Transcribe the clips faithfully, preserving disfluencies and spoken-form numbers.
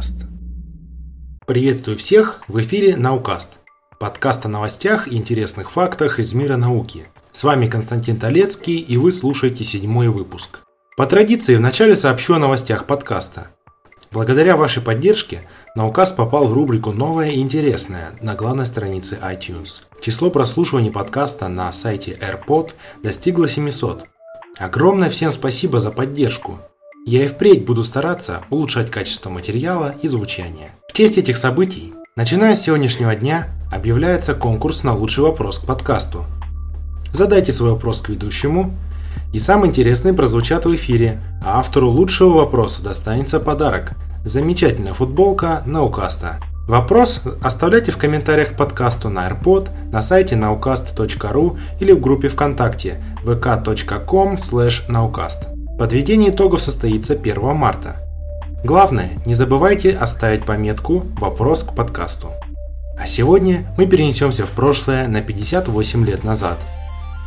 Наукаст. Приветствую всех! В эфире Наукаст. Подкаст о новостях и интересных фактах из мира науки. С вами Константин Толецкий, и вы слушаете седьмой выпуск. По традиции вначале сообщу о новостях подкаста. Благодаря вашей поддержке Наукаст попал в рубрику «Новое и интересное» на главной странице iTunes. Число прослушиваний подкаста на сайте AirPod достигло семьсот. Огромное всем спасибо за поддержку. Я и впредь буду стараться улучшать качество материала и звучания. В честь этих событий, начиная с сегодняшнего дня, объявляется конкурс на лучший вопрос к подкасту. Задайте свой вопрос к ведущему, и самые интересные прозвучат в эфире, а автору лучшего вопроса достанется подарок – замечательная футболка Наукаста. Вопрос оставляйте в комментариях к подкасту на AirPod, на сайте нау каст точка ру или в группе ВКонтакте ви ка точка ком слэш наукаст. Подведение итогов состоится первого марта. Главное, не забывайте оставить пометку «Вопрос к подкасту». А сегодня мы перенесемся в прошлое на пятьдесят восемь лет назад.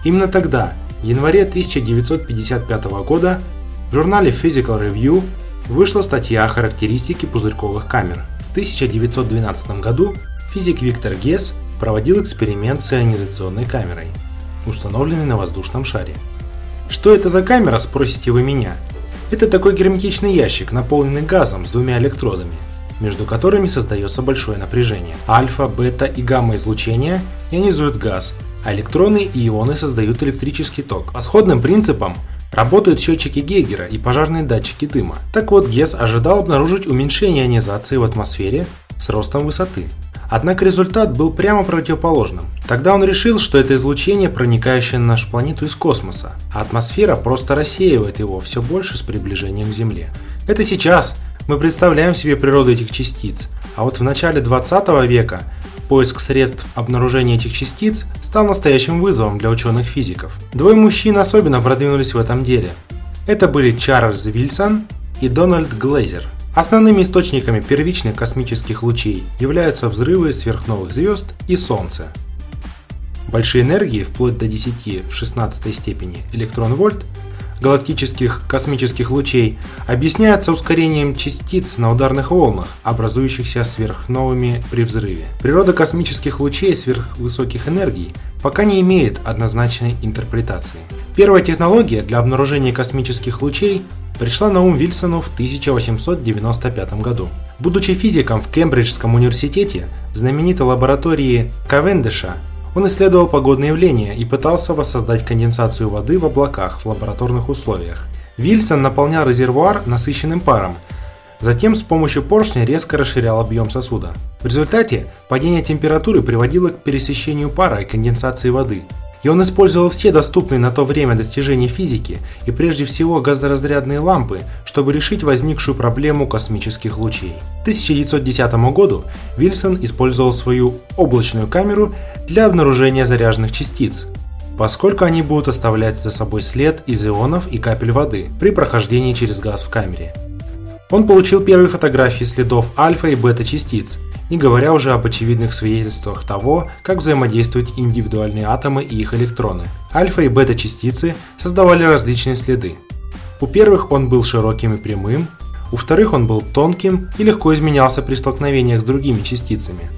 Именно тогда, в январе тысяча девятьсот пятьдесят пятого года, в журнале Physical Review вышла статья о характеристике пузырьковых камер. В тысяча девятьсот двенадцатом году физик Виктор Гесс проводил эксперимент с ионизационной камерой, установленной на воздушном шаре. Что это за камера, спросите вы меня? Это такой герметичный ящик, наполненный газом с двумя электродами, между которыми создается большое напряжение. Альфа, бета и гамма излучения ионизуют газ, а электроны и ионы создают электрический ток. По сходным принципам работают счетчики Гейгера и пожарные датчики дыма. Так вот, Гесс ожидал обнаружить уменьшение ионизации в атмосфере с ростом высоты. Однако результат был прямо противоположным. Тогда он решил, что это излучение, проникающее на нашу планету из космоса, а атмосфера просто рассеивает его все больше с приближением к Земле. Это сейчас мы представляем себе природу этих частиц, а вот в начале двадцатого века поиск средств обнаружения этих частиц стал настоящим вызовом для ученых-физиков. Двое мужчин особенно продвинулись в этом деле. Это были Чарльз Вильсон и Дональд Глейзер. Основными источниками первичных космических лучей являются взрывы сверхновых звезд и Солнце. Большие энергии, вплоть до десяти в шестнадцатой степени электрон-вольт, галактических космических лучей объясняется ускорением частиц на ударных волнах, образующихся сверхновыми при взрыве. Природа космических лучей сверхвысоких энергий пока не имеет однозначной интерпретации. Первая технология для обнаружения космических лучей пришла на ум Вильсону в тысяча восемьсот девяносто пятом году. Будучи физиком в Кембриджском университете, в знаменитой лаборатории Кавендиша, он исследовал погодные явления и пытался воссоздать конденсацию воды в облаках в лабораторных условиях. Вильсон наполнял резервуар насыщенным паром, затем с помощью поршня резко расширял объем сосуда. В результате падение температуры приводило к пересыщению пара и конденсации воды. И он использовал все доступные на то время достижения физики и прежде всего газоразрядные лампы, чтобы решить возникшую проблему космических лучей. К тысяча девятьсот десятому году Вильсон использовал свою облачную камеру для обнаружения заряженных частиц, поскольку они будут оставлять за собой след из ионов и капель воды при прохождении через газ в камере. Он получил первые фотографии следов альфа и бета частиц, не говоря уже об очевидных свидетельствах того, как взаимодействуют индивидуальные атомы и их электроны. Альфа и бета-частицы создавали различные следы. У первых он был широким и прямым, у вторых он был тонким и легко изменялся при столкновениях с другими частицами.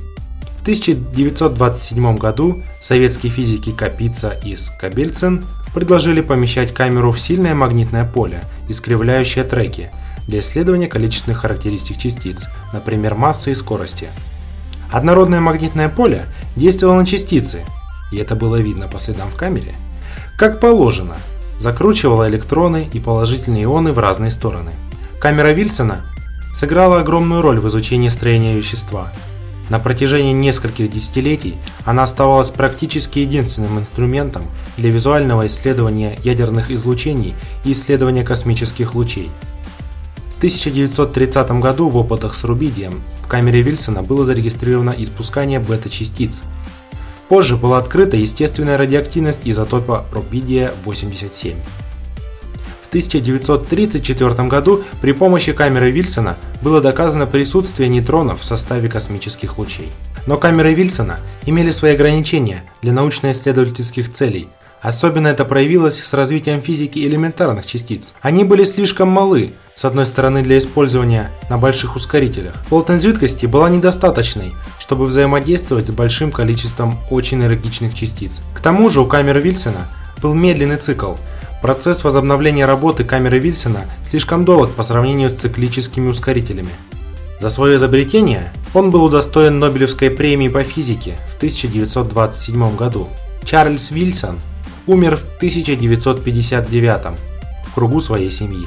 В тысяча девятьсот двадцать седьмом году советские физики Капица и Скобельцин предложили помещать камеру в сильное магнитное поле, искривляющее треки, для исследования количественных характеристик частиц, например, массы и скорости. Однородное магнитное поле действовало на частицы, и это было видно по следам в камере, как положено, закручивало электроны и положительные ионы в разные стороны. Камера Вильсона сыграла огромную роль в изучении строения вещества. На протяжении нескольких десятилетий она оставалась практически единственным инструментом для визуального исследования ядерных излучений и исследования космических лучей. В тысяча девятьсот тридцатом году в опытах с рубидием в камере Вильсона было зарегистрировано испускание бета-частиц. Позже была открыта естественная радиоактивность изотопа рубидия восемьдесят семь. В тысяча девятьсот тридцать четвёртом году при помощи камеры Вильсона было доказано присутствие нейтронов в составе космических лучей. Но камеры Вильсона имели свои ограничения для научно-исследовательских целей. Особенно это проявилось с развитием физики элементарных частиц. Они были слишком малы с одной стороны для использования на больших ускорителях. Плотность жидкости была недостаточной, чтобы взаимодействовать с большим количеством очень энергичных частиц. К тому же у камеры Вильсона был медленный цикл. Процесс возобновления работы камеры Вильсона слишком долг по сравнению с циклическими ускорителями. За свое изобретение он был удостоен Нобелевской премии по физике в тысяча девятьсот двадцать седьмом году. Чарльз Вильсон умер в тысяча девятьсот пятьдесят девятом в кругу своей семьи.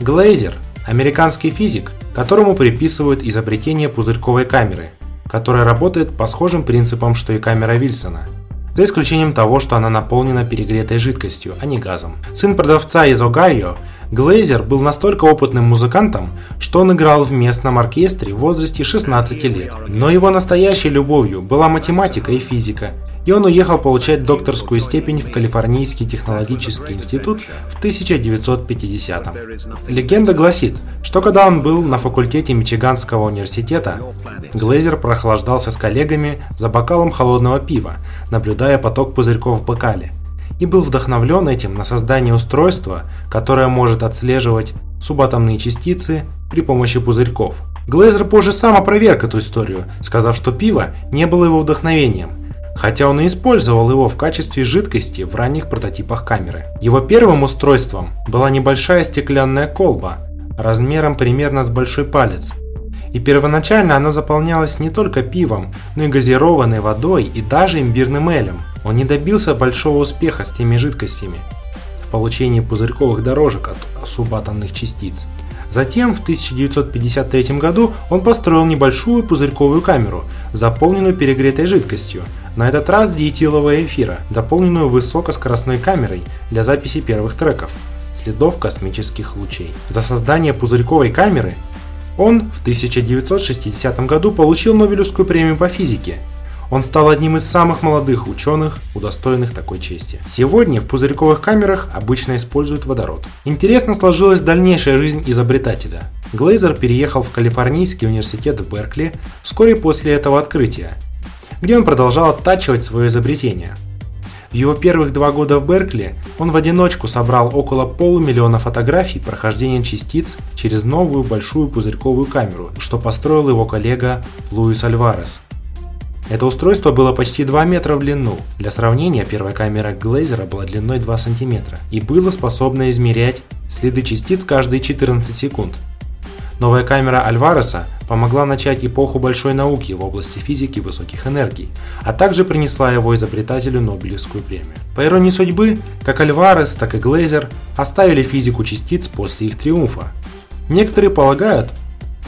Глейзер – американский физик, которому приписывают изобретение пузырьковой камеры, которая работает по схожим принципам, что и камера Вильсона, за исключением того, что она наполнена перегретой жидкостью, а не газом. Сын продавца из Огайо, Глейзер был настолько опытным музыкантом, что он играл в местном оркестре в возрасте шестнадцати лет. Но его настоящей любовью была математика и физика, и он уехал получать докторскую степень в Калифорнийский технологический институт в тысяча девятьсот пятидесятом. Легенда гласит, что когда он был на факультете Мичиганского университета, Глейзер прохлаждался с коллегами за бокалом холодного пива, наблюдая поток пузырьков в бокале, и был вдохновлен этим на создание устройства, которое может отслеживать субатомные частицы при помощи пузырьков. Глейзер позже сам опроверг эту историю, сказав, что пиво не было его вдохновением, хотя он и использовал его в качестве жидкости в ранних прототипах камеры. Его первым устройством была небольшая стеклянная колба размером примерно с большой палец, и первоначально она заполнялась не только пивом, но и газированной водой и даже имбирным элем. Он не добился большого успеха с теми жидкостями в получении пузырьковых дорожек от субатомных частиц. Затем в тысяча девятьсот пятьдесят третьем году он построил небольшую пузырьковую камеру, заполненную перегретой жидкостью, на этот раз с диэтилового эфира, дополненную высокоскоростной камерой для записи первых треков, следов космических лучей. За создание пузырьковой камеры он в тысяча девятьсот шестидесятом году получил Нобелевскую премию по физике. Он стал одним из самых молодых ученых, удостоенных такой чести. Сегодня в пузырьковых камерах обычно используют водород. Интересно сложилась дальнейшая жизнь изобретателя. Глейзер переехал в Калифорнийский университет в Беркли вскоре после этого открытия, где он продолжал оттачивать свое изобретение. В его первых два года в Беркли он в одиночку собрал около полумиллиона фотографий прохождения частиц через новую большую пузырьковую камеру, что построил его коллега Луис Альварес. Это устройство было почти два метра в длину. Для сравнения, первая камера Глейзера была длиной два сантиметра и было способно измерять следы частиц каждые четырнадцать секунд. Новая камера Альвареса помогла начать эпоху большой науки в области физики высоких энергий, а также принесла его изобретателю Нобелевскую премию. По иронии судьбы, как Альварес, так и Глейзер оставили физику частиц после их триумфа. Некоторые полагают,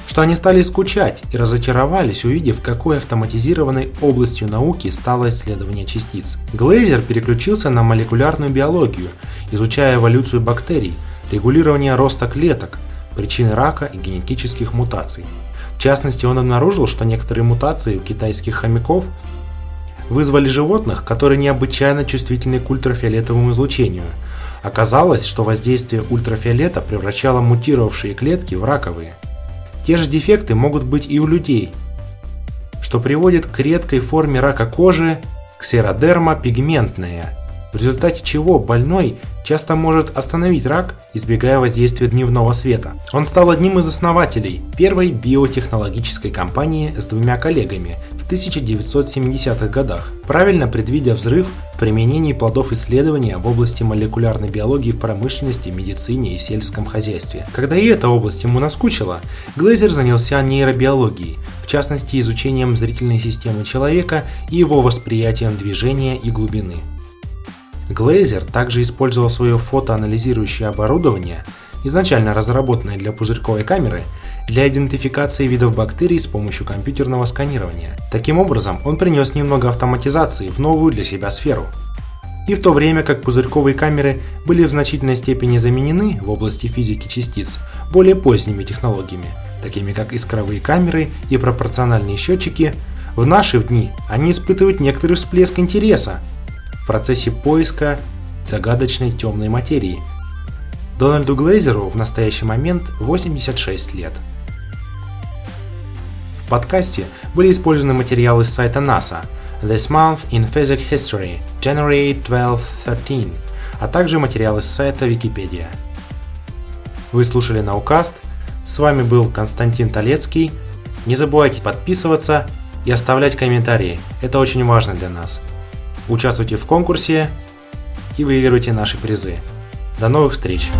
что они стали скучать и разочаровались, увидев, какой автоматизированной областью науки стало исследование частиц. Глейзер переключился на молекулярную биологию, изучая эволюцию бактерий, регулирование роста клеток, причины рака и генетических мутаций. В частности, он обнаружил, что некоторые мутации у китайских хомяков вызвали животных, которые необычайно чувствительны к ультрафиолетовому излучению. Оказалось, что воздействие ультрафиолета превращало мутировавшие клетки в раковые. Те же дефекты могут быть и у людей, что приводит к редкой форме рака кожи ксеродерма пигментная, в результате чего больной часто может остановить рак, избегая воздействия дневного света. Он стал одним из основателей первой биотехнологической компании с двумя коллегами в тысяча девятьсот семидесятых годах, правильно предвидя взрыв в применении плодов исследования в области молекулярной биологии в промышленности, медицине и сельском хозяйстве. Когда и эта область ему наскучила, Глейзер занялся нейробиологией, в частности изучением зрительной системы человека и его восприятием движения и глубины. Глейзер также использовал свое фотоанализирующее оборудование, изначально разработанное для пузырьковой камеры, для идентификации видов бактерий с помощью компьютерного сканирования. Таким образом, он принес немного автоматизации в новую для себя сферу. И в то время как пузырьковые камеры были в значительной степени заменены в области физики частиц более поздними технологиями, такими как искровые камеры и пропорциональные счетчики, в наши дни они испытывают некоторый всплеск интереса в процессе поиска загадочной темной материи. Дональду Глейзеру в настоящий момент восемьдесят шесть лет. В подкасте были использованы материалы с сайта NASA This Month in Physics History, January twelfth thirteen, а также материалы с сайта Википедия. Вы слушали Наукаст. С вами был Константин Толецкий. Не забывайте подписываться и оставлять комментарии. Это очень важно для нас. Участвуйте в конкурсе и выигрывайте наши призы. До новых встреч!